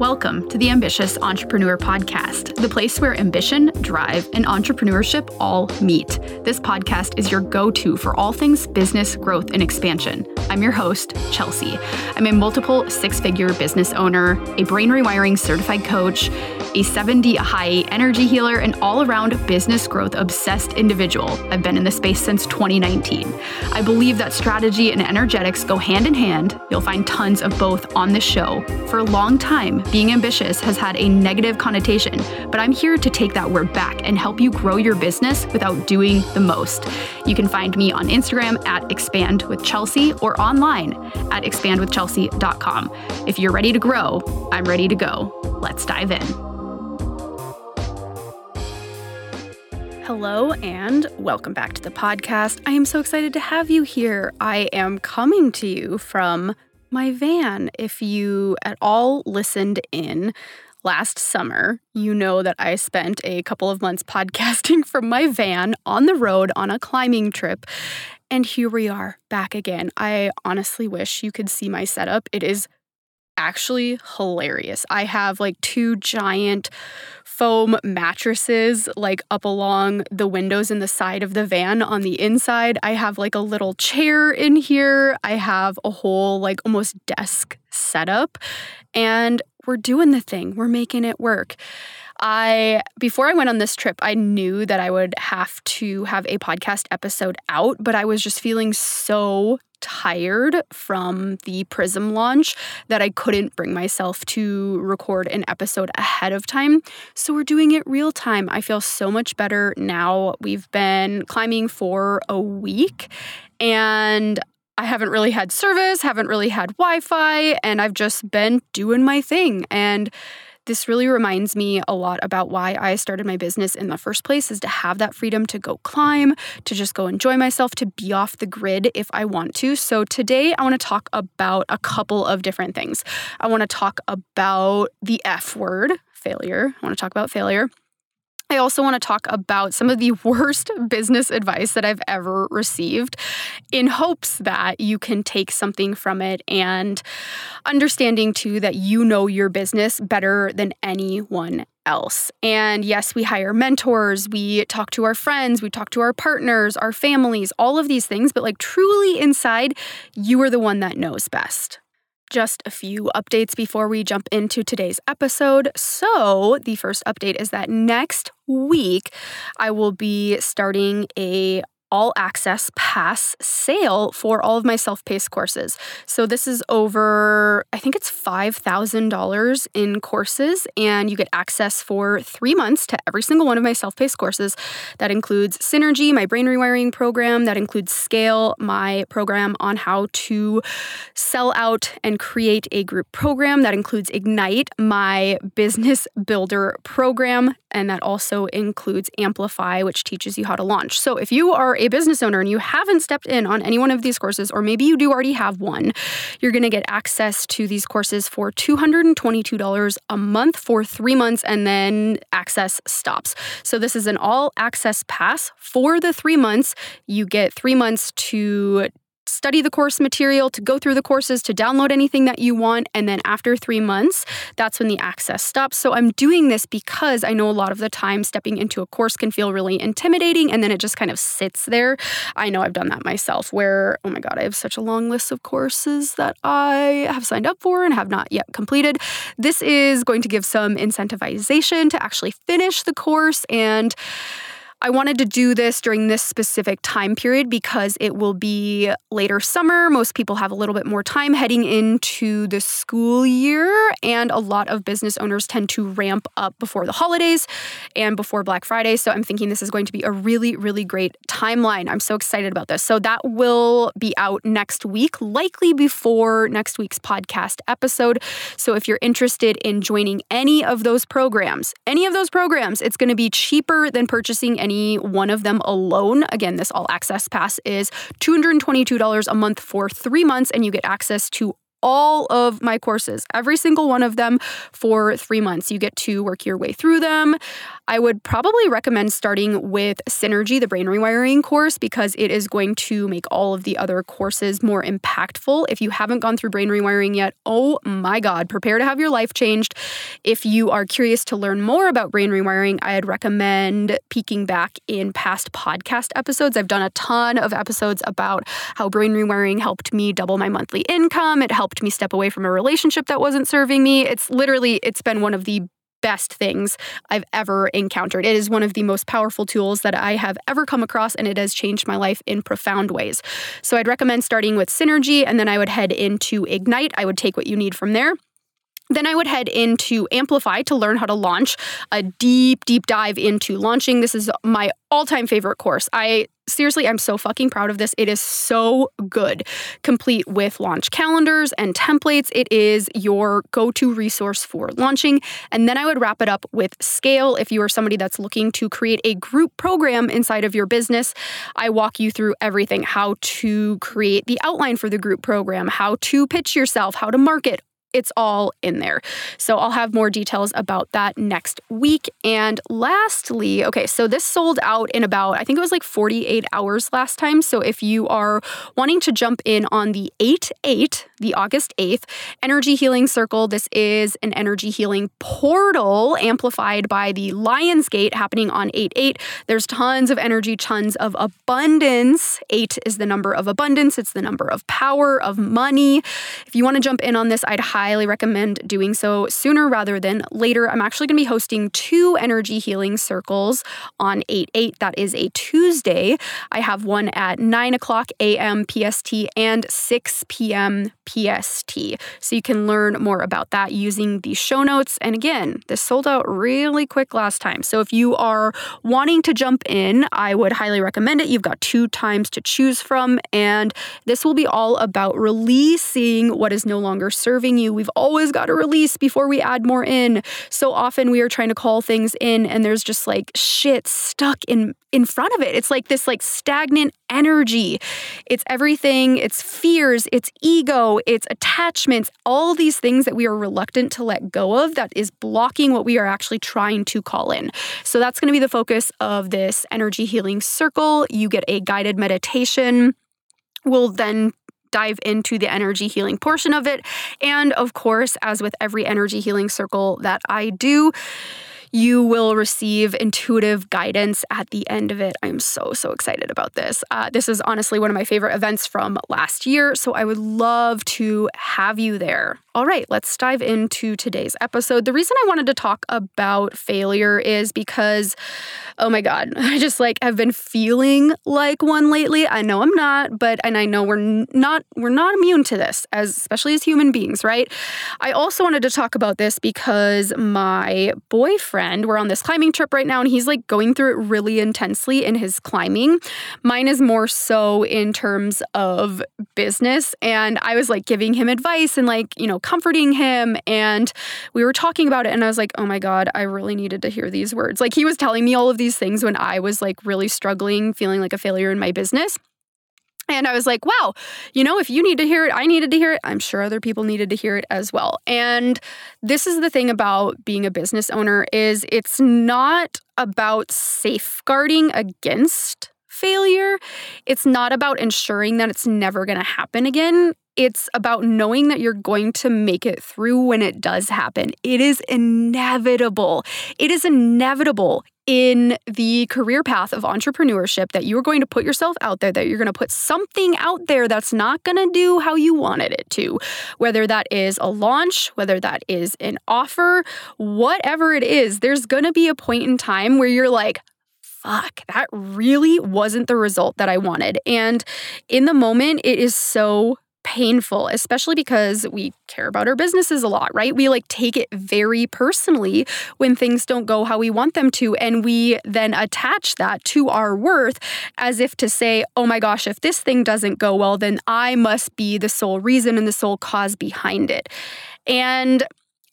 Welcome to the Ambitious Entrepreneur Podcast, the place where ambition, drive, and entrepreneurship all meet. This podcast is your go-to for all things business, growth, and expansion. I'm your host, Chelsea. I'm a multiple six-figure business owner, a brain rewiring certified coach, a 7D high energy healer, and all-around business growth obsessed individual. I've been in the space since 2019. I believe that strategy and energetics go hand in hand. You'll find tons of both on this show. For a long time, being ambitious has had a negative connotation, but I'm here to take that word back and help you grow your business without doing the most. You can find me on Instagram at EXPAND with Chelsea or online at expandwithchelsea.com. If you're ready to grow, I'm ready to go. Let's dive in. Hello and welcome back to the podcast. I am so excited to have you here. I am coming to you from my van. If you at all listened in last summer, you know that I spent a couple of months podcasting from my van on the road on a climbing trip. And here we are back again. I honestly wish you could see my setup. It is actually hilarious. I have like two giant foam mattresses like up along the windows in the side of the van on the inside. I have like a little chair in here. I have a whole like almost desk setup, and we're doing the thing. We're making it work. Before I went on this trip, I knew that I would have to have a podcast episode out, but I was just feeling so tired from the Prism launch that I couldn't bring myself to record an episode ahead of time. So we're doing it real time. I feel so much better now. We've been climbing for a week and I haven't really had service, haven't really had Wi-Fi, and I've just been doing my thing. And this really reminds me a lot about why I started my business in the first place, is to have that freedom to go climb, to just go enjoy myself, to be off the grid if I want to. So today I want to talk about a couple of different things. I want to talk about the F word, failure. I want to talk about failure. I also want to talk about some of the worst business advice that I've ever received, in hopes that you can take something from it, and understanding too that you know your business better than anyone else. And yes, we hire mentors, we talk to our friends, we talk to our partners, our families, all of these things, but like truly inside, you are the one that knows best. Just a few updates before we jump into today's episode. So the first update is that next week I will be starting a All-Access Pass sale for all of my self-paced courses. So this is over, I think it's $5,000 in courses, and you get access for 3 months to every single one of my self-paced courses. That includes Synergy, my brain rewiring program. That includes Scale, my program on how to sell out and create a group program. That includes Ignite, my business builder program. And that also includes Amplify, which teaches you how to launch. So if you are a business owner and you haven't stepped in on any one of these courses, or maybe you do already have one, you're going to get access to these courses for $222 a month for 3 months, and then access stops. So this is an all-access pass for the 3 months. You get 3 months to study the course material, to go through the courses, to download anything that you want. And then after 3 months, that's when the access stops. So I'm doing this because I know a lot of the time stepping into a course can feel really intimidating, and then it just kind of sits there. I know I've done that myself, where, oh my God, I have such a long list of courses that I have signed up for and have not yet completed. This is going to give some incentivization to actually finish the course, and I wanted to do this during this specific time period because it will be later summer. Most people have a little bit more time heading into the school year, and a lot of business owners tend to ramp up before the holidays and before Black Friday. So I'm thinking this is going to be a really, really great timeline. I'm so excited about this. So that will be out next week, likely before next week's podcast episode. So if you're interested in joining any of those programs, it's going to be cheaper than purchasing any one of them alone. Again, this all access pass is $222 a month for 3 months, and you get access to all of my courses, every single one of them for 3 months. You get to work your way through them. I would probably recommend starting with Synergy, the brain rewiring course, because it is going to make all of the other courses more impactful. If you haven't gone through brain rewiring yet, oh my God, prepare to have your life changed. If you are curious to learn more about brain rewiring, I'd recommend peeking back in past podcast episodes. I've done a ton of episodes about how brain rewiring helped me double my monthly income. It helped me step away from a relationship that wasn't serving me. It's been one of the best things I've ever encountered. It is one of the most powerful tools that I have ever come across, and it has changed my life in profound ways. So I'd recommend starting with Synergy, and then I would head into Ignite. I would take what you need from there. Then I would head into Amplify to learn how to launch, a deep, deep dive into launching. This is my all-time favorite course. Seriously, I'm so fucking proud of this. It is so good, complete with launch calendars and templates. It is your go-to resource for launching. And then I would wrap it up with Scale. If you are somebody that's looking to create a group program inside of your business, I walk you through everything, how to create the outline for the group program, how to pitch yourself, how to market. It's all in there. So I'll have more details about that next week. And lastly, okay, so this sold out in about, I think it was like 48 hours last time. So if you are wanting to jump in on the the August 8th, Energy Healing Circle, this is an energy healing portal amplified by the Lion's Gate happening on 8/8. There's tons of energy, tons of abundance. 8 is the number of abundance. It's the number of power, of money. If you want to jump in on this, I'd highly recommend doing so sooner rather than later. I'm actually going to be hosting 2 energy healing circles on 8/8. That is a Tuesday. I have one at 9 o'clock a.m. PST and 6 p.m. PST. So you can learn more about that using the show notes. And again, this sold out really quick last time. So if you are wanting to jump in, I would highly recommend it. You've got 2 times to choose from. And this will be all about releasing what is no longer serving you. We've always got to release before we add more in. So often we are trying to call things in and there's just like shit stuck in front of it. It's like this like stagnant energy. It's everything. It's fears. It's ego. It's attachments. All these things that we are reluctant to let go of that is blocking what we are actually trying to call in. So that's going to be the focus of this energy healing circle. You get a guided meditation. We'll then dive into the energy healing portion of it. And of course, as with every energy healing circle that I do, you will receive intuitive guidance at the end of it. I'm so, so excited about this. This is honestly one of my favorite events from last year, so I would love to have you there. All right, let's dive into today's episode. The reason I wanted to talk about failure is because, oh my God, I just like have been feeling like one lately. I know I'm not, and I know we're not immune to this, especially as human beings, right? I also wanted to talk about this because my boyfriend, we're on this climbing trip right now, and he's like going through it really intensely in his climbing. Mine is more so in terms of business. And I was like giving him advice and like, you know, comforting him. And we were talking about it. And I was like, oh my God, I really needed to hear these words. Like he was telling me all of these things when I was like really struggling, feeling like a failure in my business. And I was like, wow, you know, if you need to hear it, I needed to hear it. I'm sure other people needed to hear it as well. And this is the thing about being a business owner is it's not about safeguarding against failure. It's not about ensuring that it's never going to happen again. It's about knowing that you're going to make it through when it does happen. It is inevitable. It is inevitable in the career path of entrepreneurship that you're going to put yourself out there, that you're going to put something out there that's not going to do how you wanted it to. Whether that is a launch, whether that is an offer, whatever it is, there's going to be a point in time where you're like, fuck, that really wasn't the result that I wanted. And in the moment, it is so painful, especially because we care about our businesses a lot, right? We like take it very personally when things don't go how we want them to. And we then attach that to our worth as if to say, oh my gosh, if this thing doesn't go well, then I must be the sole reason and the sole cause behind it. And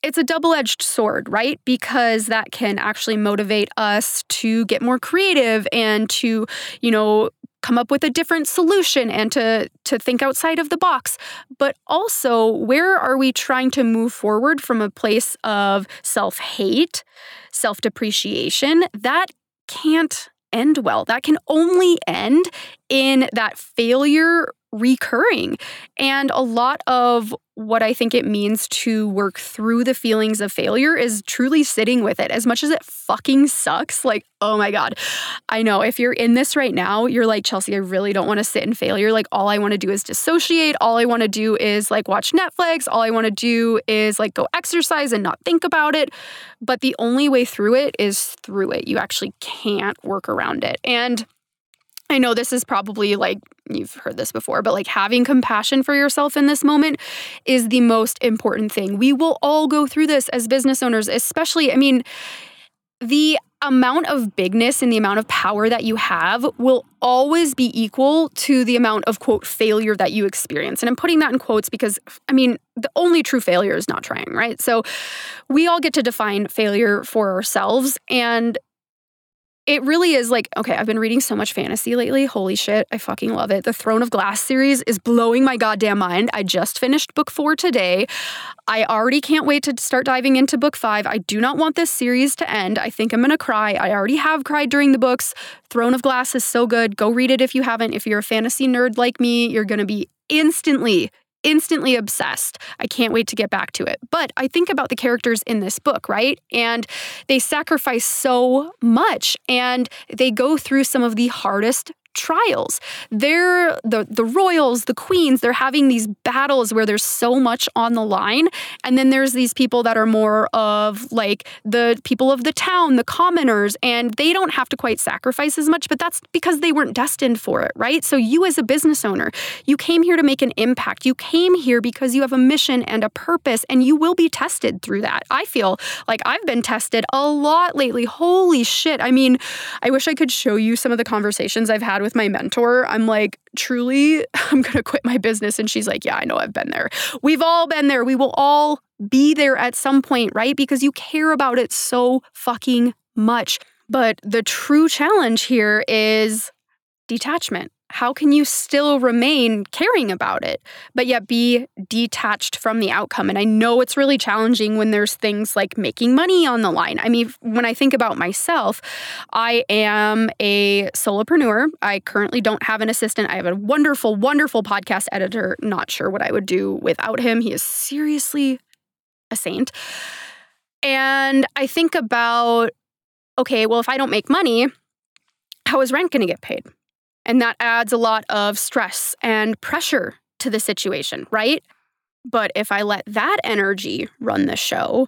it's a double-edged sword, right? Because that can actually motivate us to get more creative and to, you know, come up with a different solution and to think outside of the box. But also, where are we trying to move forward from a place of self-hate, self-depreciation? That can't end well. That can only end in that failure recurring. And a lot of what I think it means to work through the feelings of failure is truly sitting with it. As much as it fucking sucks, like, oh my God. I know if you're in this right now, you're like, Chelsea, I really don't want to sit in failure. Like, all I want to do is dissociate. All I want to do is like watch Netflix. All I want to do is like go exercise and not think about it. But the only way through it is through it. You actually can't work around it. And I know this is probably like, you've heard this before, but like having compassion for yourself in this moment is the most important thing. We will all go through this as business owners, especially, I mean, the amount of bigness and the amount of power that you have will always be equal to the amount of, quote, failure that you experience. And I'm putting that in quotes because, I mean, the only true failure is not trying, right? So we all get to define failure for ourselves. And it really is like, okay, I've been reading so much fantasy lately. Holy shit, I fucking love it. The Throne of Glass series is blowing my goddamn mind. I just finished book 4 today. I already can't wait to start diving into book 5. I do not want this series to end. I think I'm gonna cry. I already have cried during the books. Throne of Glass is so good. Go read it if you haven't. If you're a fantasy nerd like me, you're gonna be instantly obsessed. I can't wait to get back to it. But I think about the characters in this book, right? And they sacrifice so much and they go through some of the hardest trials. They're the royals, the queens, they're having these battles where there's so much on the line. And then there's these people that are more of like the people of the town, the commoners, and they don't have to quite sacrifice as much, but that's because they weren't destined for it, right? So you as a business owner, you came here to make an impact. You came here because you have a mission and a purpose, and you will be tested through that. I feel like I've been tested a lot lately. Holy shit. I mean, I wish I could show you some of the conversations I've had with my mentor. I'm like, truly, I'm going to quit my business. And she's like, yeah, I know, I've been there. We've all been there. We will all be there at some point, right? Because you care about it so fucking much. But the true challenge here is detachment. How can you still remain caring about it, but yet be detached from the outcome? And I know it's really challenging when there's things like making money on the line. I mean, when I think about myself, I am a solopreneur. I currently don't have an assistant. I have a wonderful, wonderful podcast editor. Not sure what I would do without him. He is seriously a saint. And I think about, okay, well, if I don't make money, how is rent going to get paid? And that adds a lot of stress and pressure to the situation, right? But if I let that energy run the show,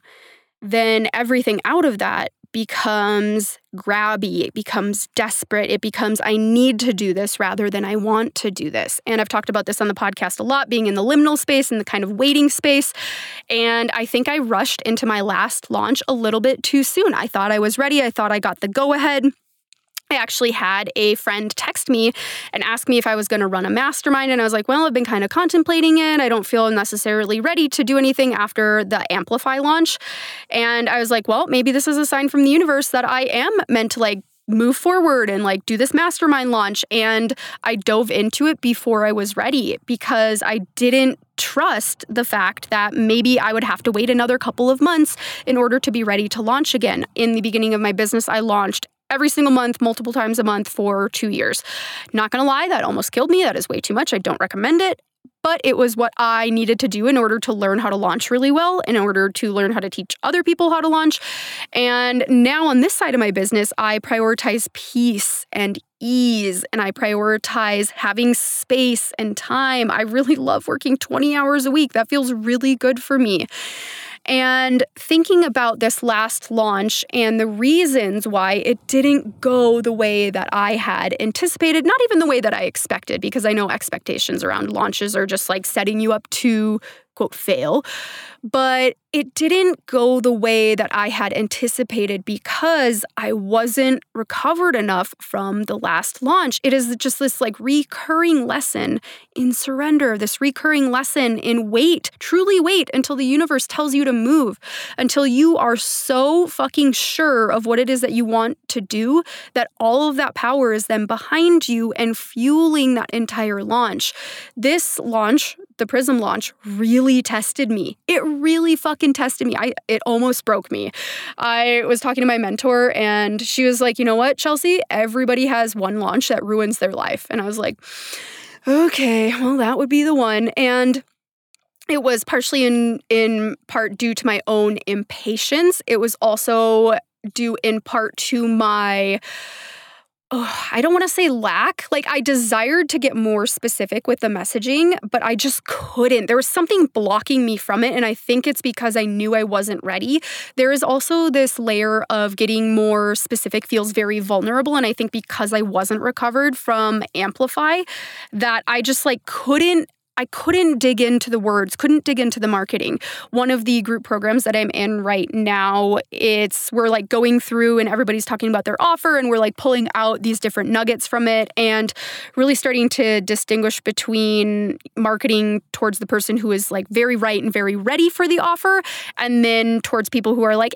then everything out of that becomes grabby, it becomes desperate, it becomes I need to do this rather than I want to do this. And I've talked about this on the podcast a lot, being in the liminal space and the kind of waiting space. And I think I rushed into my last launch a little bit too soon. I thought I was ready. I thought I got the go-ahead. I actually had a friend text me and ask me if I was going to run a mastermind. And I was like, well, I've been kind of contemplating it. I don't feel necessarily ready to do anything after the Amplify launch. And I was like, well, maybe this is a sign from the universe that I am meant to like move forward and like do this mastermind launch. And I dove into it before I was ready because I didn't trust the fact that maybe I would have to wait another couple of months in order to be ready to launch again. In the beginning of my business, I launched every single month, multiple times a month for 2 years. Not gonna lie, that almost killed me. That is way too much. I don't recommend it. But it was what I needed to do in order to learn how to launch really well, in order to learn how to teach other people how to launch. And now on this side of my business, I prioritize peace and ease, and I prioritize having space and time. I really love working 20 hours a week. That feels really good for me. And thinking about this last launch and the reasons why it didn't go the way that I had anticipated, not even the way that I expected, because I know expectations around launches are just like setting you up to quote, fail. But it didn't go the way that I had anticipated because I wasn't recovered enough from the last launch. It is just this like recurring lesson in surrender, this recurring lesson in wait, truly wait until the universe tells you to move, until you are so fucking sure of what it is that you want to do that all of that power is then behind you and fueling that entire launch. This launch, the Prism launch, really tested me. It really fucking tested me. It almost broke me. I was talking to my mentor and she was like, you know what, Chelsea, everybody has one launch that ruins their life. And I was like, okay, well, that would be the one. And it was partially in part due to my own impatience. It was also due in part to my... I don't want to say lack. Like, I desired to get more specific with the messaging, but I just couldn't. There was something blocking me from it, and I think it's because I knew I wasn't ready. There is also this layer of getting more specific feels very vulnerable, and I think because I wasn't recovered from Amplify, that I just, like, couldn't dig into the words, couldn't dig into the marketing. One of the group programs that I'm in right now, we're like going through and everybody's talking about their offer and we're like pulling out these different nuggets from it and really starting to distinguish between marketing towards the person who is like very right and very ready for the offer and then towards people who are like,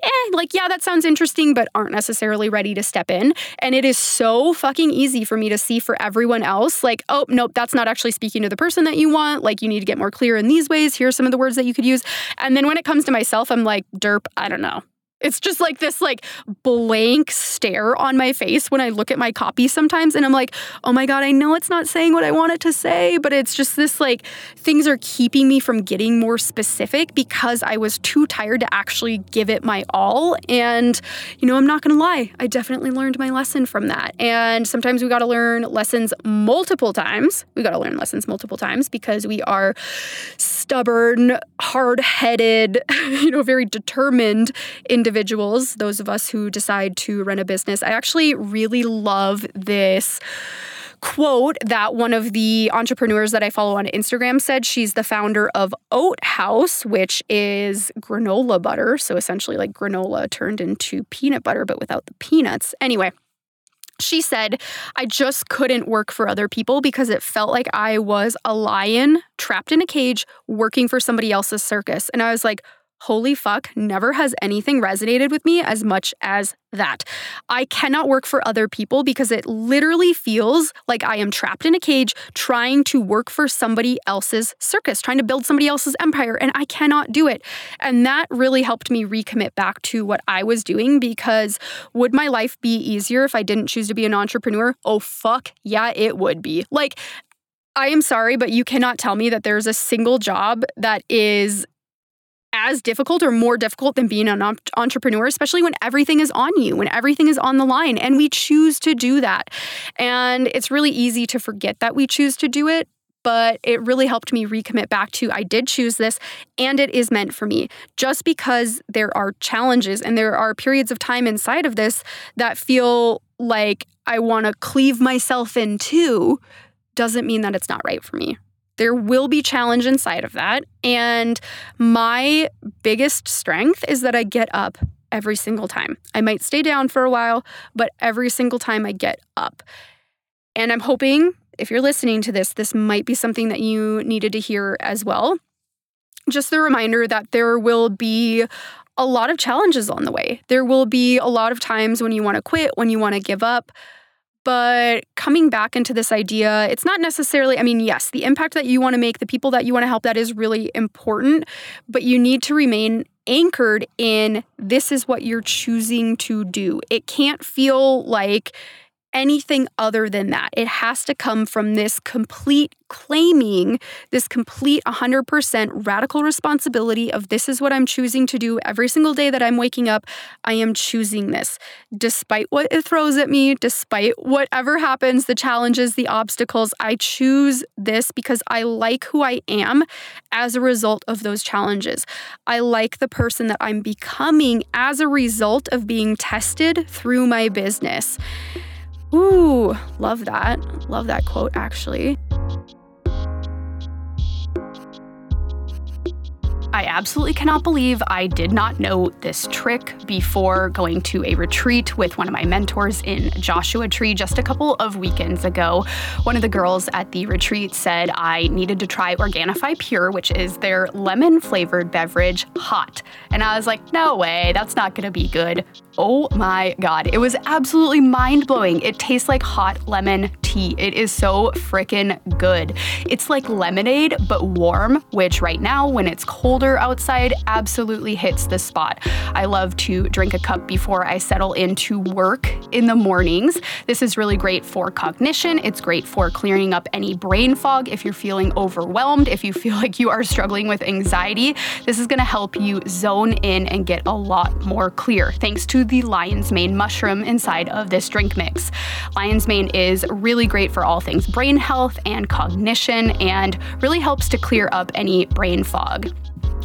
yeah, that sounds interesting, but aren't necessarily ready to step in. And it is so fucking easy for me to see for everyone else, like, oh, nope, that's not actually speaking to the person that you want. Like, you need to get more clear in these ways. Here's some of the words that you could use. And then when it comes to myself, I'm like, derp, I don't know. It's just like this like blank stare on my face when I look at my copy sometimes. And I'm like, oh my God, I know it's not saying what I want it to say. But it's just this like things are keeping me from getting more specific because I was too tired to actually give it my all. And, you know, I'm not going to lie. I definitely learned my lesson from that. And sometimes we got to learn lessons multiple times. We got to learn lessons multiple times because we are stubborn, hard-headed, very determined individuals, those of us who decide to run a business. I actually really love this quote that one of the entrepreneurs that I follow on Instagram said. She's the founder of Oat House, which is granola butter. So essentially like granola turned into peanut butter, but without the peanuts. Anyway, she said, I just couldn't work for other people because it felt like I was a lion trapped in a cage working for somebody else's circus. And I was like, holy fuck, never has anything resonated with me as much as that. I cannot work for other people because it literally feels like I am trapped in a cage trying to work for somebody else's circus, trying to build somebody else's empire, and I cannot do it. And that really helped me recommit back to what I was doing because would my life be easier if I didn't choose to be an entrepreneur? Oh, fuck, yeah, it would be. Like, I am sorry, but you cannot tell me that there's a single job that is as difficult or more difficult than being an entrepreneur, especially when everything is on you, when everything is on the line. And we choose to do that. And it's really easy to forget that we choose to do it. But it really helped me recommit back to I did choose this and it is meant for me. Just because there are challenges and there are periods of time inside of this that feel like I want to cleave myself in too, doesn't mean that it's not right for me. There will be challenge inside of that. And my biggest strength is that I get up every single time. I might stay down for a while, but every single time I get up. And I'm hoping if you're listening to this, this might be something that you needed to hear as well. Just the reminder that there will be a lot of challenges on the way. There will be a lot of times when you want to quit, when you want to give up. But coming back into this idea, it's not necessarily, I mean, yes, the impact that you want to make, the people that you want to help, that is really important, but you need to remain anchored in this is what you're choosing to do. It can't feel like anything other than that. It has to come from this complete claiming, this complete 100% radical responsibility of this is what I'm choosing to do every single day that I'm waking up. I am choosing this. Despite what it throws at me, despite whatever happens, the challenges, the obstacles, I choose this because I like who I am as a result of those challenges. I like the person that I'm becoming as a result of being tested through my business. Ooh, love that. Love that quote, actually. I absolutely cannot believe I did not know this trick before going to a retreat with one of my mentors in Joshua Tree just a couple of weekends ago. One of the girls at the retreat said I needed to try Organifi Pure, which is their lemon-flavored beverage, hot. And I was like, no way, that's not gonna be good. Oh my God, it was absolutely mind-blowing. It tastes like hot lemon tea. It is so freaking good. It's like lemonade, but warm, which right now, when it's colder outside, absolutely hits the spot. I love to drink a cup before I settle into work in the mornings. This is really great for cognition. It's great for clearing up any brain fog if you're feeling overwhelmed, if you feel like you are struggling with anxiety. This is gonna help you zone in and get a lot more clear, thanks to the lion's mane mushroom inside of this drink mix. Lion's mane is really great for all things brain health and cognition and really helps to clear up any brain fog.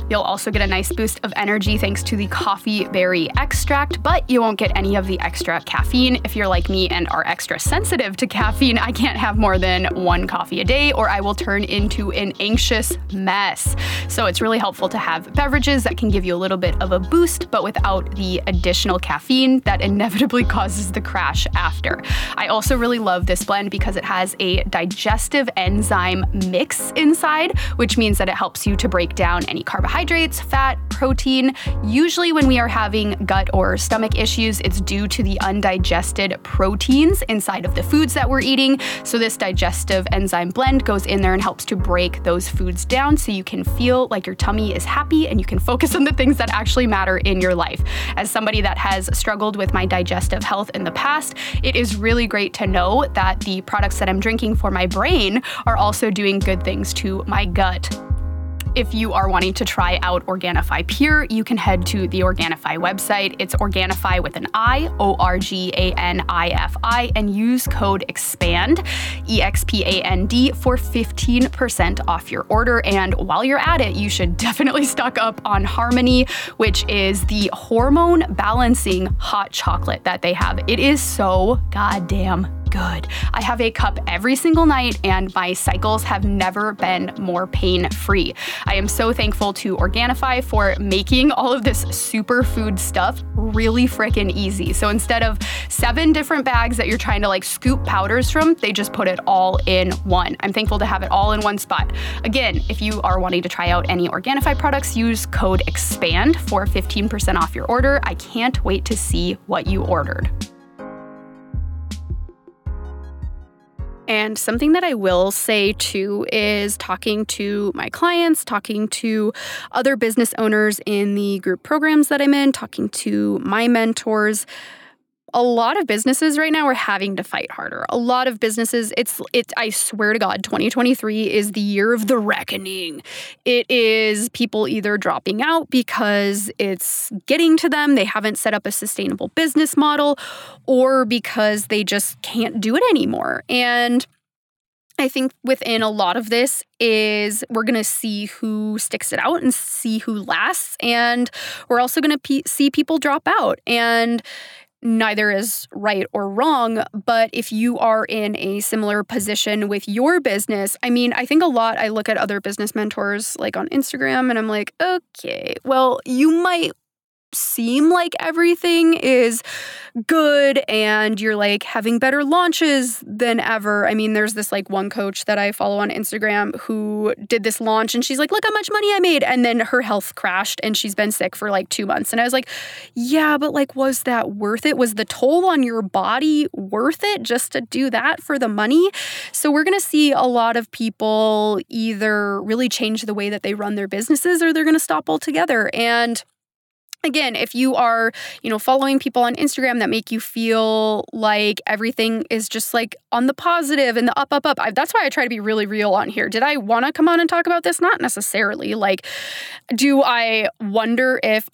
You'll also get a nice boost of energy thanks to the coffee berry extract, but you won't get any of the extra caffeine. If you're like me and are extra sensitive to caffeine, I can't have more than one coffee a day or I will turn into an anxious mess. So it's really helpful to have beverages that can give you a little bit of a boost, but without the additional caffeine that inevitably causes the crash after. I also really love this blend because it has a digestive enzyme mix inside, which means that it helps you to break down any carbohydrates, fat, protein. Usually when we are having gut or stomach issues, it's due to the undigested proteins inside of the foods that we're eating. So this digestive enzyme blend goes in there and helps to break those foods down so you can feel like your tummy is happy and you can focus on the things that actually matter in your life. As somebody that has struggled with my digestive health in the past, it is really great to know that the products that I'm drinking for my brain are also doing good things to my gut. If you are wanting to try out Organifi Pure, you can head to the Organifi website. It's Organifi with an I, Organifi, and use code EXPAND, EXPAND, for 15% off your order. And while you're at it, you should definitely stock up on Harmony, which is the hormone balancing hot chocolate that they have. It is so goddamn good. I have a cup every single night and my cycles have never been more pain-free. I am so thankful to Organifi for making all of this superfood stuff really freaking easy. So instead of 7 different bags that you're trying to like scoop powders from, they just put it all in one. I'm thankful to have it all in one spot. Again, if you are wanting to try out any Organifi products, use code EXPAND for 15% off your order. I can't wait to see what you ordered. And something that I will say too is talking to my clients, talking to other business owners in the group programs that I'm in, talking to my mentors. A lot of businesses right now are having to fight harder. A lot of businesses, I swear to God, 2023 is the year of the reckoning. It is people either dropping out because it's getting to them, they haven't set up a sustainable business model, or because they just can't do it anymore. And I think within a lot of this is we're going to see who sticks it out and see who lasts. And we're also going to see people drop out. And neither is right or wrong, but if you are in a similar position with your business, I mean, I think a lot, I look at other business mentors like on Instagram and I'm like, okay, well, you might seem like everything is good and you're like having better launches than ever. I mean, there's this like one coach that I follow on Instagram who did this launch and she's like, look how much money I made. And then her health crashed and she's been sick for like 2 months. And I was like, yeah, but like, was that worth it? Was the toll on your body worth it just to do that for the money? So we're going to see a lot of people either really change the way that they run their businesses or they're going to stop altogether. And again, if you are, following people on Instagram that make you feel like everything is just like on the positive and the up. That's why I try to be really real on here. Did I want to come on and talk about this? Not necessarily. Like, do I wonder if,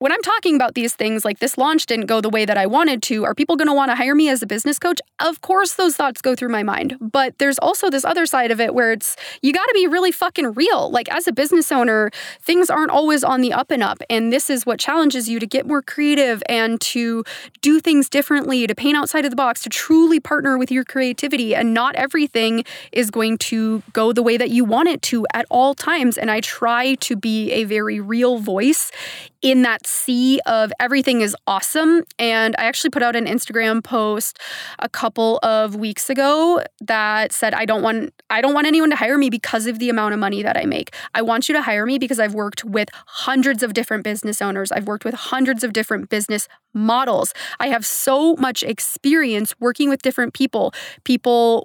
when I'm talking about these things, like this launch didn't go the way that I wanted to, are people going to want to hire me as a business coach? Of course those thoughts go through my mind. But there's also this other side of it where it's, you got to be really fucking real. Like as a business owner, things aren't always on the up and up. And this is what challenges you to get more creative and to do things differently, to paint outside of the box, to truly partner with your creativity. And not everything is going to go the way that you want it to at all times. And I try to be a very real voice in that sea of everything is awesome. And I actually put out an Instagram post a couple of weeks ago that said, I don't want anyone to hire me because of the amount of money that I make. I want you to hire me because I've worked with hundreds of different business owners. I've worked with hundreds of different business models. I have so much experience working with different people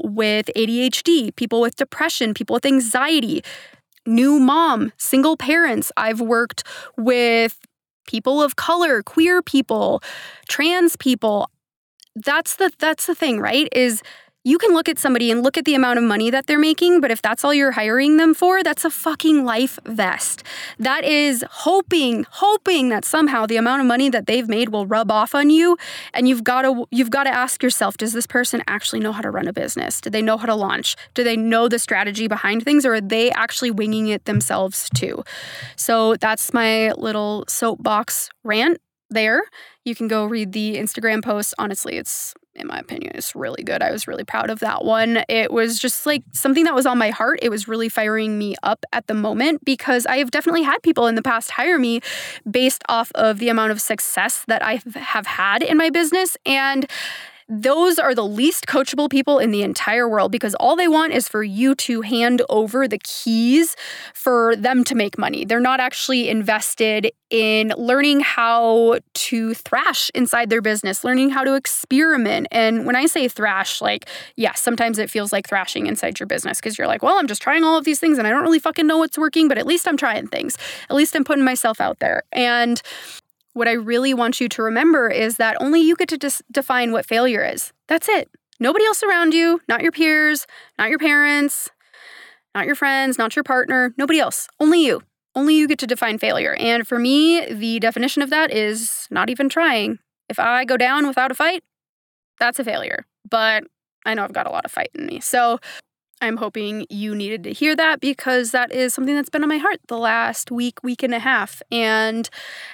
with ADHD, people with depression, people with anxiety, new mom, single parents. I've worked with people of color, queer people, trans people. That's the thing, right? Is you can look at somebody and look at the amount of money that they're making, but if that's all you're hiring them for, that's a fucking life vest. That is hoping that somehow the amount of money that they've made will rub off on you. And you've got to ask yourself, does this person actually know how to run a business? Do they know how to launch? Do they know the strategy behind things, or are they actually winging it themselves too? So that's my little soapbox rant there. You can go read the Instagram post. Honestly, in my opinion, it's really good. I was really proud of that one. It was just like something that was on my heart. It was really firing me up at the moment because I have definitely had people in the past hire me based off of the amount of success that I have had in my business. And those are the least coachable people in the entire world because all they want is for you to hand over the keys for them to make money. They're not actually invested in learning how to thrash inside their business, learning how to experiment. And when I say thrash, like, yeah, sometimes it feels like thrashing inside your business because you're like, well, I'm just trying all of these things and I don't really fucking know what's working, but at least I'm trying things. At least I'm putting myself out there. And what I really want you to remember is that only you get to define what failure is. That's it. Nobody else around you, not your peers, not your parents, not your friends, not your partner, nobody else. Only you. Only you get to define failure. And for me, the definition of that is not even trying. If I go down without a fight, that's a failure. But I know I've got a lot of fight in me. So I'm hoping you needed to hear that because that is something that's been on my heart the last week and a half. And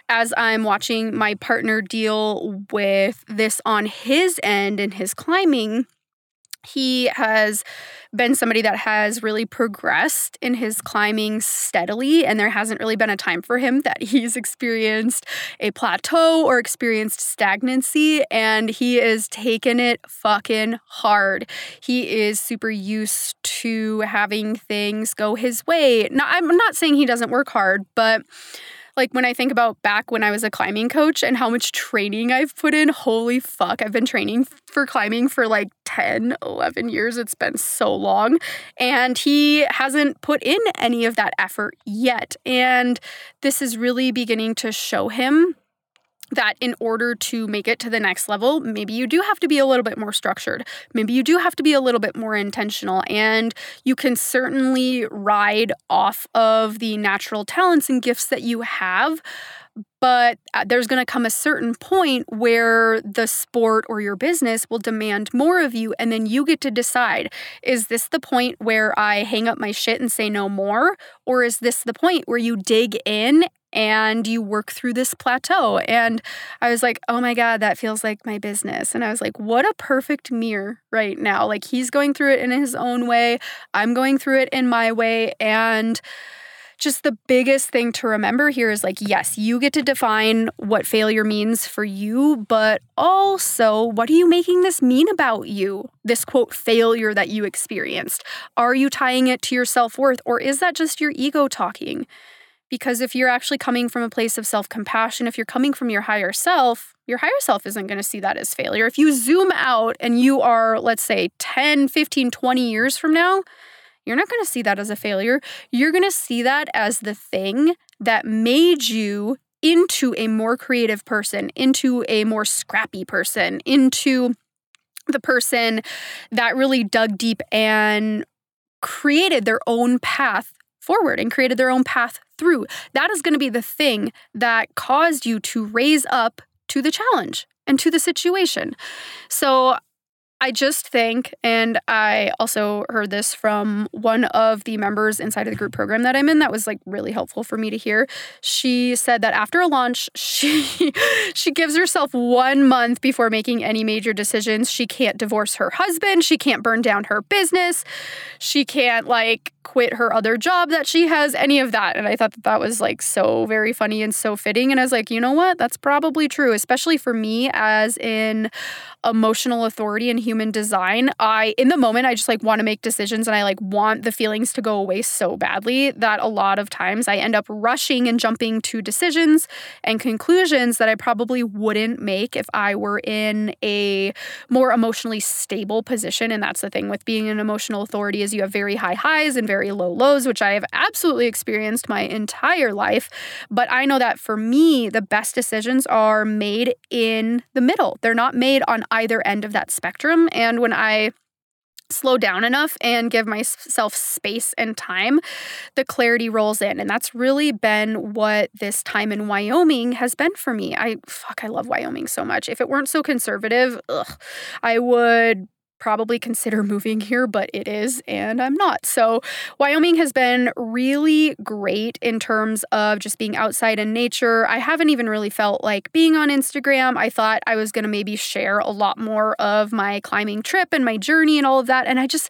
as I'm watching my partner deal with this on his end and his climbing, he has been somebody that has really progressed in his climbing steadily, and there hasn't really been a time for him that he's experienced a plateau or experienced stagnancy, and he is taking it fucking hard. He is super used to having things go his way. Now, I'm not saying he doesn't work hard, but like when I think about back when I was a climbing coach and how much training I've put in, holy fuck, I've been training for climbing for like 10, 11 years. It's been so long. And he hasn't put in any of that effort yet. And this is really beginning to show him that in order to make it to the next level, maybe you do have to be a little bit more structured. Maybe you do have to be a little bit more intentional. And you can certainly ride off of the natural talents and gifts that you have. But there's going to come a certain point where the sport or your business will demand more of you. And then you get to decide, is this the point where I hang up my shit and say no more? Or is this the point where you dig in and you work through this plateau? And I was like, oh my God, that feels like my business. And I was like, what a perfect mirror right now. Like he's going through it in his own way. I'm going through it in my way. And just the biggest thing to remember here is like, yes, you get to define what failure means for you, but also what are you making this mean about you? This quote failure that you experienced. Are you tying it to your self-worth, or is that just your ego talking? Because if you're actually coming from a place of self-compassion, if you're coming from your higher self isn't going to see that as failure. If you zoom out and you are, let's say, 10, 15, 20 years from now, you're not going to see that as a failure. You're going to see that as the thing that made you into a more creative person, into a more scrappy person, into the person that really dug deep and created their own path forward and created their own path through. That is going to be the thing that caused you to raise up to the challenge and to the situation. So I just think, and I also heard this from one of the members inside of the group program that I'm in, that was like really helpful for me to hear. She said that after a launch, she gives herself 1 month before making any major decisions. She can't divorce her husband. She can't burn down her business. She can't like quit her other job that she has, any of that. And I thought that that was like so very funny and so fitting. And I was like, you know what? That's probably true, especially for me as an emotional authority and human design. In the moment, I just like want to make decisions and I like want the feelings to go away so badly that a lot of times I end up rushing and jumping to decisions and conclusions that I probably wouldn't make if I were in a more emotionally stable position. And that's the thing with being an emotional authority is you have very high highs and very low lows, which I have absolutely experienced my entire life. But I know that for me, the best decisions are made in the middle. They're not made on either end of that spectrum. And when I slow down enough and give myself space and time, the clarity rolls in. And that's really been what this time in Wyoming has been for me. I love Wyoming so much. If it weren't so conservative, I would probably consider moving here, but it is, and I'm not. So Wyoming has been really great in terms of just being outside in nature. I haven't even really felt like being on Instagram. I thought I was going to maybe share a lot more of my climbing trip and my journey and all of that, and I just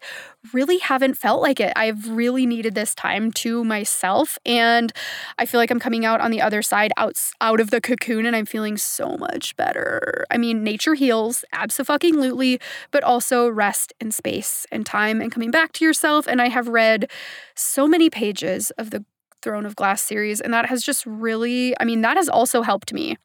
really haven't felt like it. I've really needed this time to myself, and I feel like I'm coming out on the other side, out of the cocoon, and I'm feeling so much better. I mean, nature heals, abso-fucking-lutely, but also rest and space and time and coming back to yourself. And I have read so many pages of the Throne of Glass series, and that has just really, I mean, that has also helped me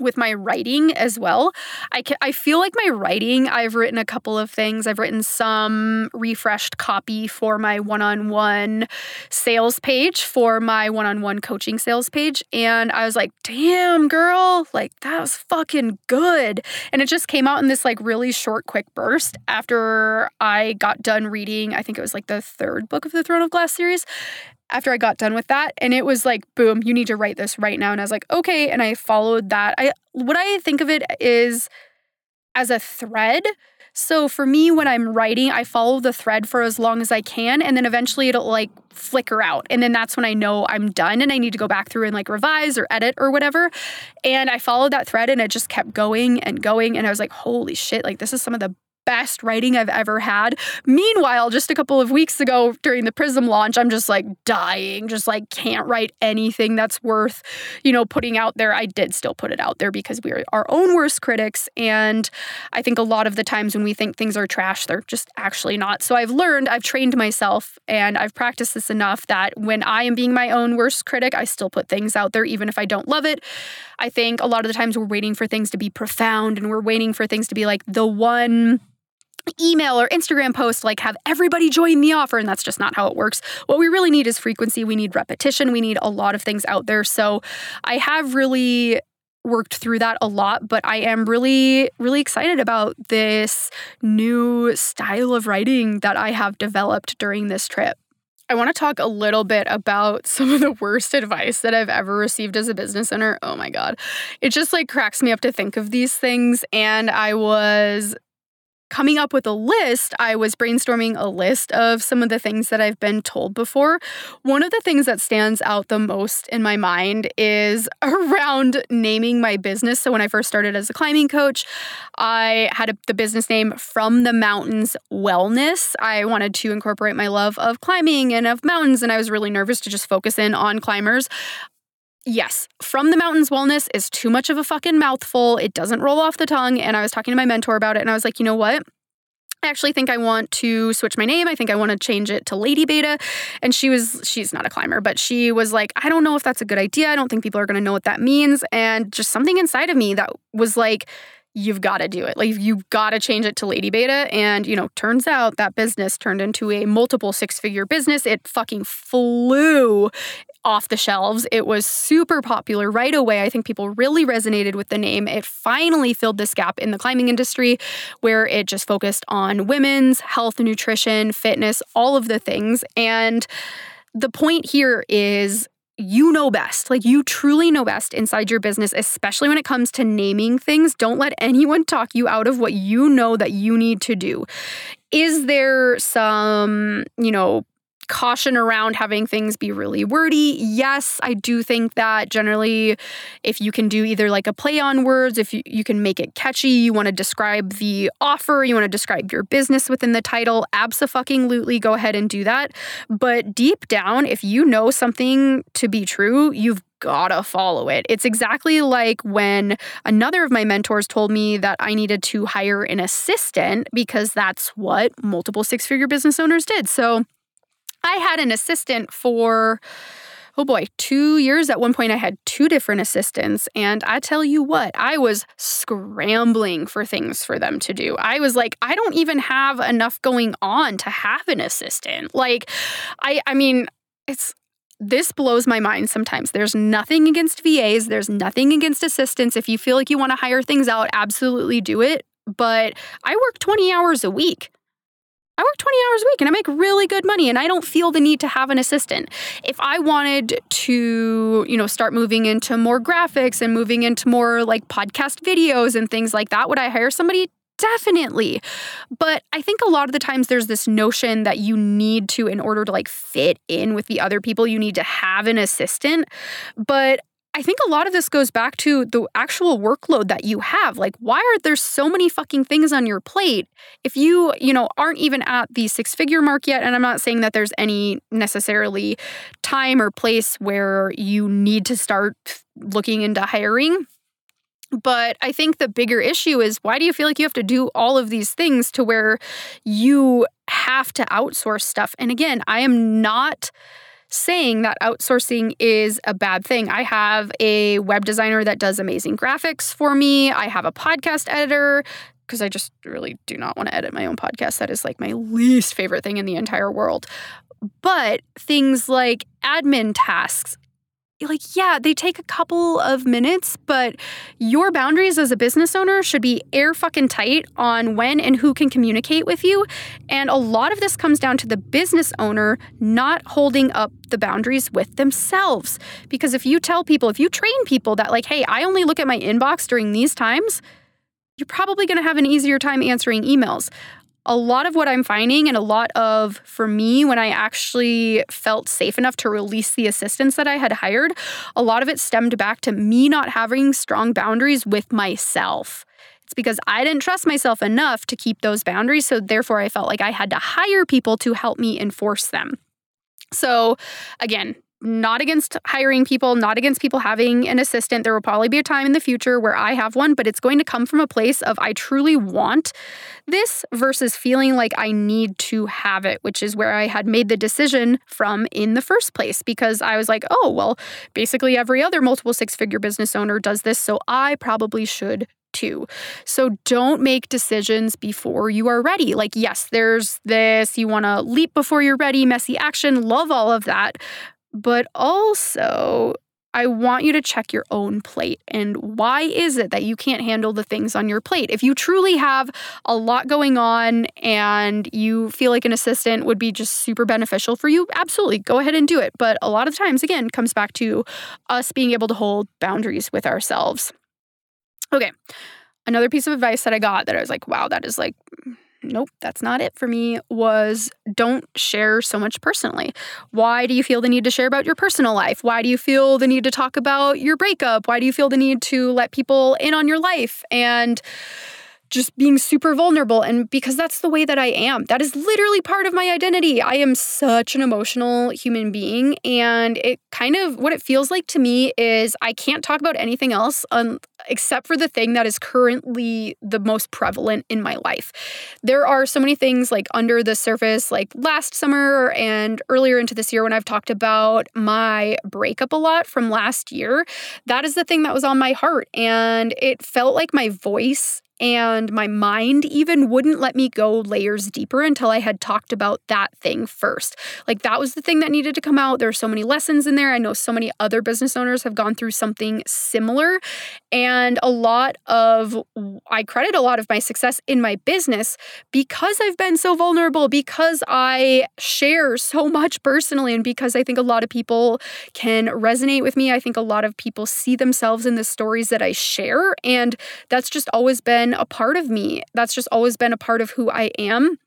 with my writing as well. I feel like my writing, I've written a couple of things. I've written some refreshed copy for my one-on-one sales page, for my one-on-one coaching sales page. And I was like, damn, girl, like that was fucking good. And it just came out in this like really short, quick burst after I got done reading, I think it was like the third book of the Throne of Glass series. After I got done with that, and it was like, boom, you need to write this right now. And I was like, okay. And I followed that. What I think of it is as a thread. So for me, when I'm writing, I follow the thread for as long as I can, and then eventually it'll like flicker out. And then that's when I know I'm done and I need to go back through and like revise or edit or whatever. And I followed that thread and it just kept going and going. And I was like, holy shit, like this is some of the best writing I've ever had. Meanwhile, just a couple of weeks ago during the Prism launch, I'm just like dying, just like can't write anything that's worth, you know, putting out there. I did still put it out there because we are our own worst critics. And I think a lot of the times when we think things are trash, they're just actually not. So I've trained myself and I've practiced this enough that when I am being my own worst critic, I still put things out there, even if I don't love it. I think a lot of the times we're waiting for things to be profound and we're waiting for things to be like the one email or Instagram post, like have everybody join the offer. And that's just not how it works. What we really need is frequency. We need repetition. We need a lot of things out there. So I have really worked through that a lot, but I am really, really excited about this new style of writing that I have developed during this trip. I want to talk a little bit about some of the worst advice that I've ever received as a business owner. Oh my God. It just like cracks me up to think of these things. And I was coming up with a list, I was brainstorming a list of some of the things that I've been told before. One of the things that stands out the most in my mind is around naming my business. So when I first started as a climbing coach, I had the business name From the Mountains Wellness. I wanted to incorporate my love of climbing and of mountains, and I was really nervous to just focus in on climbers. Yes, From the Mountains Wellness is too much of a fucking mouthful. It doesn't roll off the tongue. And I was talking to my mentor about it, and I was like, you know what? I actually think I want to switch my name. I think I want to change it to Lady Beta. And she's not a climber, but she was like, I don't know if that's a good idea. I don't think people are going to know what that means. And just something inside of me that was like, you've got to do it. Like, you've got to change it to Lady Beta. And, you know, turns out that business turned into a multiple six-figure business. It fucking flew off the shelves. It was super popular right away. I think people really resonated with the name. It finally filled this gap in the climbing industry where it just focused on women's health, nutrition, fitness, all of the things. And the point here is you know best. Like, you truly know best inside your business, especially when it comes to naming things. Don't let anyone talk you out of what you know that you need to do. Is there some, caution around having things be really wordy? Yes, I do think that generally if you can do either like a play on words, if you can make it catchy, you want to describe the offer, you want to describe your business within the title, abso-fucking-lutely go ahead and do that. But deep down, if you know something to be true, you've gotta follow it. It's exactly like when another of my mentors told me that I needed to hire an assistant because that's what multiple six-figure business owners did. So I had an assistant for, 2 years. At one point, I had 2 different assistants. And I tell you what, I was scrambling for things for them to do. I was like, I don't even have enough going on to have an assistant. Like, this blows my mind sometimes. There's nothing against VAs. There's nothing against assistants. If you feel like you want to hire things out, absolutely do it. But I work 20 hours a week. I work 20 hours a week and I make really good money and I don't feel the need to have an assistant. If I wanted to, start moving into more graphics and moving into more like podcast videos and things like that, would I hire somebody? Definitely. But I think a lot of the times there's this notion that you need to, in order to like fit in with the other people, you need to have an assistant. But I think a lot of this goes back to the actual workload that you have. Like, why are there so many fucking things on your plate if you, aren't even at the 6-figure mark yet? And I'm not saying that there's any necessarily time or place where you need to start looking into hiring. But I think the bigger issue is, why do you feel like you have to do all of these things to where you have to outsource stuff? And again, I am not saying that outsourcing is a bad thing. I have a web designer that does amazing graphics for me. I have a podcast editor, because I just really do not want to edit my own podcast. That is like my least favorite thing in the entire world. But things like admin tasks, like, yeah, they take a couple of minutes, but your boundaries as a business owner should be air fucking tight on when and who can communicate with you. And a lot of this comes down to the business owner not holding up the boundaries with themselves. Because if you tell people, if you train people that like, hey, I only look at my inbox during these times, you're probably going to have an easier time answering emails. A lot of what I'm finding, and a lot of, for me, when I actually felt safe enough to release the assistants that I had hired, a lot of it stemmed back to me not having strong boundaries with myself. It's because I didn't trust myself enough to keep those boundaries, so therefore I felt like I had to hire people to help me enforce them. So again, not against hiring people, not against people having an assistant. There will probably be a time in the future where I have one, but it's going to come from a place of I truly want this versus feeling like I need to have it, which is where I had made the decision from in the first place, because I was like, oh, well, basically every other multiple 6-figure business owner does this, so I probably should too. So don't make decisions before you are ready. Like, yes, there's this, you want to leap before you're ready, messy action, love all of that. But also, I want you to check your own plate. And why is it that you can't handle the things on your plate? If you truly have a lot going on and you feel like an assistant would be just super beneficial for you, absolutely, go ahead and do it. But a lot of times, again, comes back to us being able to hold boundaries with ourselves. Okay, another piece of advice that I got that I was like, wow, that is like, nope, that's not it for me, was don't share so much personally. Why do you feel the need to share about your personal life? Why do you feel the need to talk about your breakup? Why do you feel the need to let people in on your life? And just being super vulnerable. And because that's the way that I am. That is literally part of my identity. I am such an emotional human being. And it kind of, what it feels like to me is I can't talk about anything else except for the thing that is currently the most prevalent in my life. There are so many things like under the surface, like last summer and earlier into this year when I've talked about my breakup a lot from last year. That is the thing that was on my heart. And it felt like my voice and my mind even wouldn't let me go layers deeper until I had talked about that thing first. Like, that was the thing that needed to come out. There are so many lessons in there. I know so many other business owners have gone through something similar, and I credit a lot of my success in my business because I've been so vulnerable, because I share so much personally, and because I think a lot of people can resonate with me. I think a lot of people see themselves in the stories that I share, and that's just always been a part of me. That's just always been a part of who I am.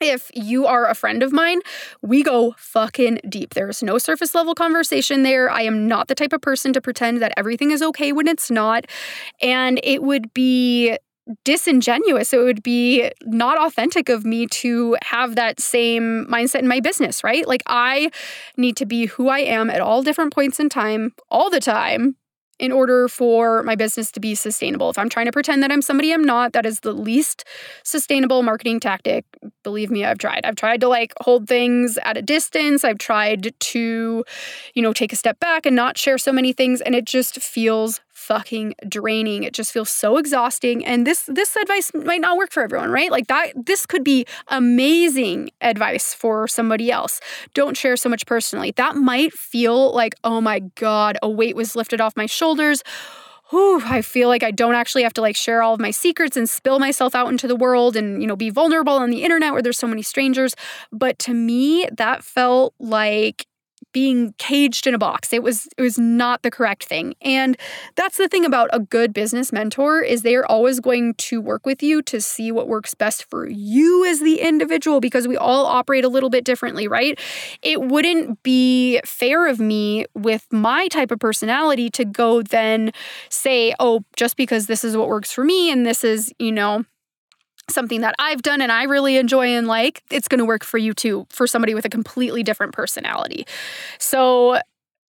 If you are a friend of mine, we go fucking deep. There's no surface level conversation there. I am not the type of person to pretend that everything is okay when it's not. And it would be disingenuous. It would be not authentic of me to have that same mindset in my business, right? Like, I need to be who I am at all different points in time, all the time, in order for my business to be sustainable. If I'm trying to pretend that I'm somebody I'm not, that is the least sustainable marketing tactic. Believe me, I've tried. I've tried to hold things at a distance. I've tried to, take a step back and not share so many things. And it just feels fucking draining. It just feels so exhausting. And this advice might not work for everyone, right? This could be amazing advice for somebody else. Don't share so much personally. That might feel like, oh my God, a weight was lifted off my shoulders. Whew, I feel like I don't actually have to share all of my secrets and spill myself out into the world and, be vulnerable on the internet where there's so many strangers. But to me, that felt like being caged in a box. It was not the correct thing. And that's the thing about a good business mentor, is they are always going to work with you to see what works best for you as the individual, because we all operate a little bit differently, right? It wouldn't be fair of me with my type of personality to go then say, oh, just because this is what works for me and this is, something that I've done and I really enjoy and like, it's going to work for you too, for somebody with a completely different personality. So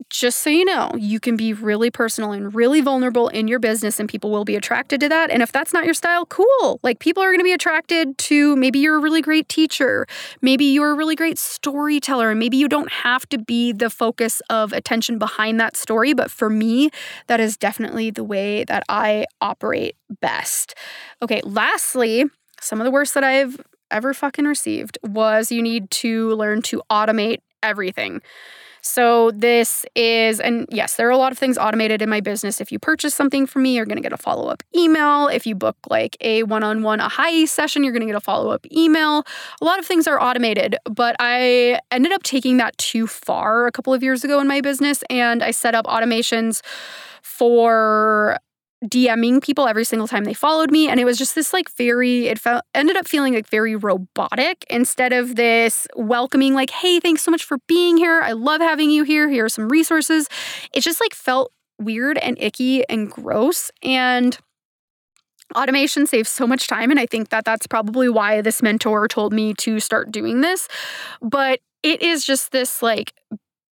just so you know, you can be really personal and really vulnerable in your business, and people will be attracted to that. And if that's not your style, cool. People are going to be attracted to, maybe you're a really great teacher, maybe you're a really great storyteller, and maybe you don't have to be the focus of attention behind that story. But for me, that is definitely the way that I operate best. Okay, lastly, some of the worst that I've ever fucking received was, you need to learn to automate everything. So this is, and yes, there are a lot of things automated in my business. If you purchase something from me, you're going to get a follow-up email. If you book a one-on-one, a high session, you're going to get a follow-up email. A lot of things are automated, but I ended up taking that too far a couple of years ago in my business, and I set up automations for DMing people every single time they followed me. And it was just this ended up feeling very robotic, instead of this welcoming, hey, thanks so much for being here. I love having you here. Here are some resources. It just felt weird and icky and gross. And automation saves so much time. And I think that that's probably why this mentor told me to start doing this. But it is just this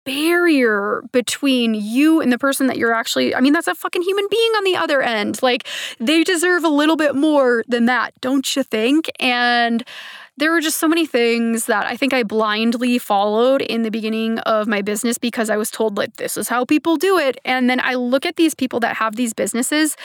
barrier between you and the person that you're actually, that's a fucking human being on the other end. They deserve a little bit more than that, don't you think? And there were just so many things that I think I blindly followed in the beginning of my business, because I was told, this is how people do it. And then I look at these people that have these businesses,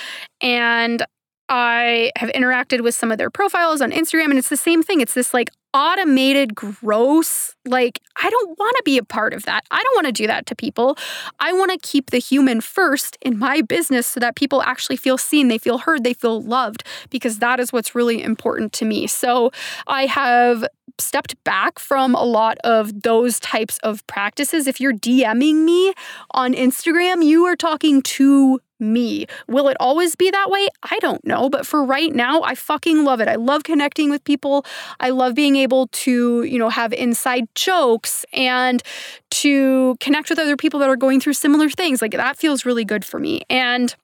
and I have interacted with some of their profiles on Instagram, and it's the same thing. It's this automated, gross, I don't want to be a part of that. I don't want to do that to people. I want to keep the human first in my business, so that people actually feel seen, they feel heard, they feel loved, because that is what's really important to me. So I have stepped back from a lot of those types of practices. If you're DMing me on Instagram, you are talking to me. Will it always be that way? I don't know. But for right now, I fucking love it. I love connecting with people. I love being able to, have inside jokes and to connect with other people that are going through similar things. That feels really good for me. And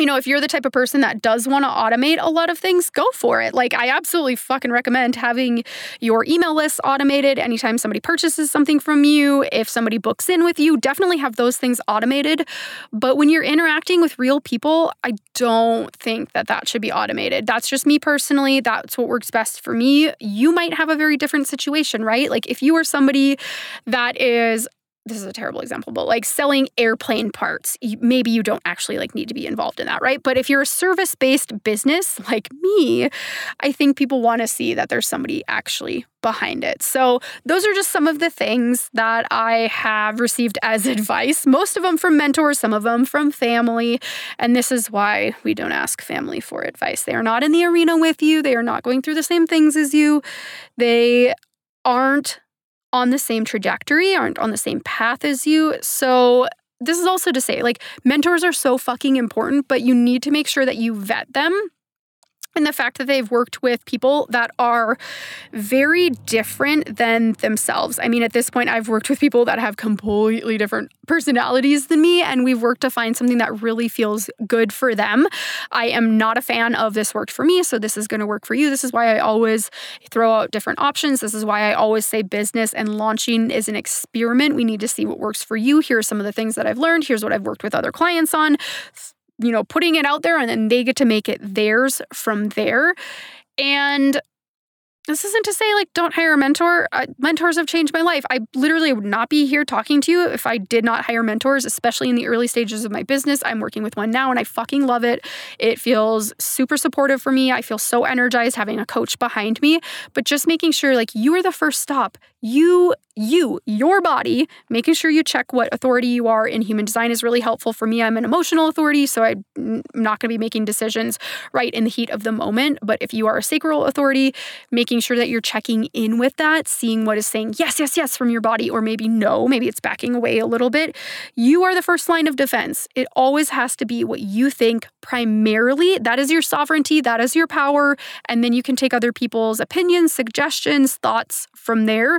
if you're the type of person that does want to automate a lot of things, go for it. I absolutely fucking recommend having your email list automated. Anytime somebody purchases something from you, if somebody books in with you, definitely have those things automated. But when you're interacting with real people, I don't think that should be automated. That's just me personally. That's what works best for me. You might have a very different situation, right? If you are somebody that is this is a terrible example, but like selling airplane parts, maybe you don't actually like need to be involved in that, right? But if you're a service-based business like me, I think people want to see that there's somebody actually behind it. So those are just some of the things that I have received as advice, most of them from mentors, some of them from family. And this is why we don't ask family for advice. They are not in the arena with you. They are not going through the same things as you. They aren't on the same trajectory, aren't on the same path as you. So this is also to say, like, mentors are so fucking important, but you need to make sure that you vet them. And the fact that they've worked with people that are very different than themselves. I mean, at this point, I've worked with people that have completely different personalities than me, and we've worked to find something that really feels good for them. I am not a fan of this worked for me, so this is going to work for you. This is why I always throw out different options. This is why I always say business and launching is an experiment. We need to see what works for you. Here are some of the things that I've learned. Here's what I've worked with other clients on. You know, putting it out there, and then they get to make it theirs from there. And this isn't to say, like, don't hire a mentor. Mentors have changed my life. I literally would not be here talking to you if I did not hire mentors, especially in the early stages of my business. I'm working with one now, and I fucking love it. It feels super supportive for me. I feel so energized having a coach behind me. But just making sure, like, you are the first stop. Your body, making sure you check what authority you are in human design is really helpful for me. I'm an emotional authority, so I'm not going to be making decisions right in the heat of the moment. But if you are a sacral authority, making sure that you're checking in with that, seeing what is saying yes, yes, yes from your body, or maybe no, maybe it's backing away a little bit. You are the first line of defense. It always has to be what you think primarily. That is your sovereignty, that is your power. And then you can take other people's opinions, suggestions, thoughts from there.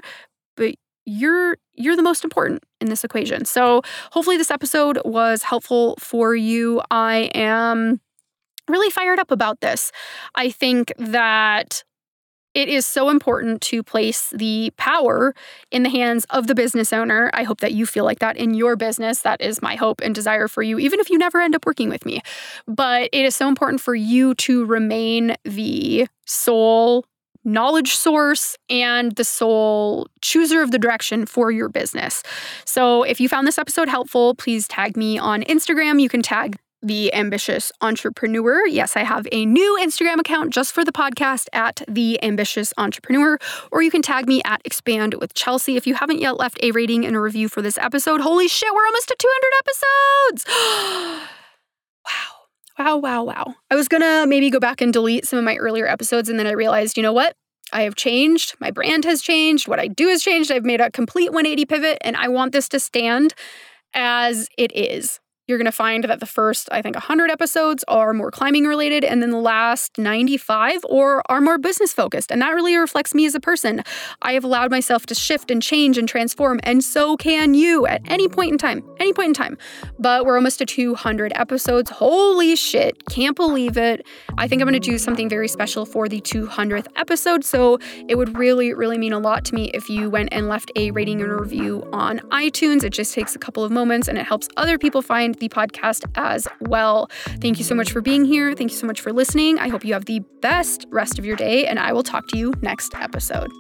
But you're the most important in this equation. So hopefully this episode was helpful for you. I am really fired up about this. I think that it is so important to place the power in the hands of the business owner. I hope that you feel like that in your business. That is my hope and desire for you, even if you never end up working with me. But it is so important for you to remain the sole knowledge source and the sole chooser of the direction for your business. So if you found this episode helpful, please tag me on Instagram. You can tag The Ambitious Entrepreneur. Yes, I have a new Instagram account just for the podcast at The Ambitious Entrepreneur, or you can tag me at EXPAND with Chelsea. If you haven't yet left a rating and a review for this episode, holy shit, we're almost to 200 episodes. Wow. Wow, wow, wow. I was going to maybe go back and delete some of my earlier episodes, and then I realized, you know what? I have changed. My brand has changed. What I do has changed. I've made a complete 180 pivot, and I want this to stand as it is. You're going to find that the first, I think, 100 episodes are more climbing related, and then the last 95 are more business focused. And that really reflects me as a person. I have allowed myself to shift and change and transform, and so can you at any point in time, But we're almost to 200 episodes. Holy shit. Can't believe it. I think I'm going to do something very special for the 200th episode. So it would really, really mean a lot to me if you went and left a rating and review on iTunes. It just takes a couple of moments, and it helps other people find the podcast as well. Thank you so much for being here. Thank you so much for listening. I hope you have the best rest of your day, and I will talk to you next episode.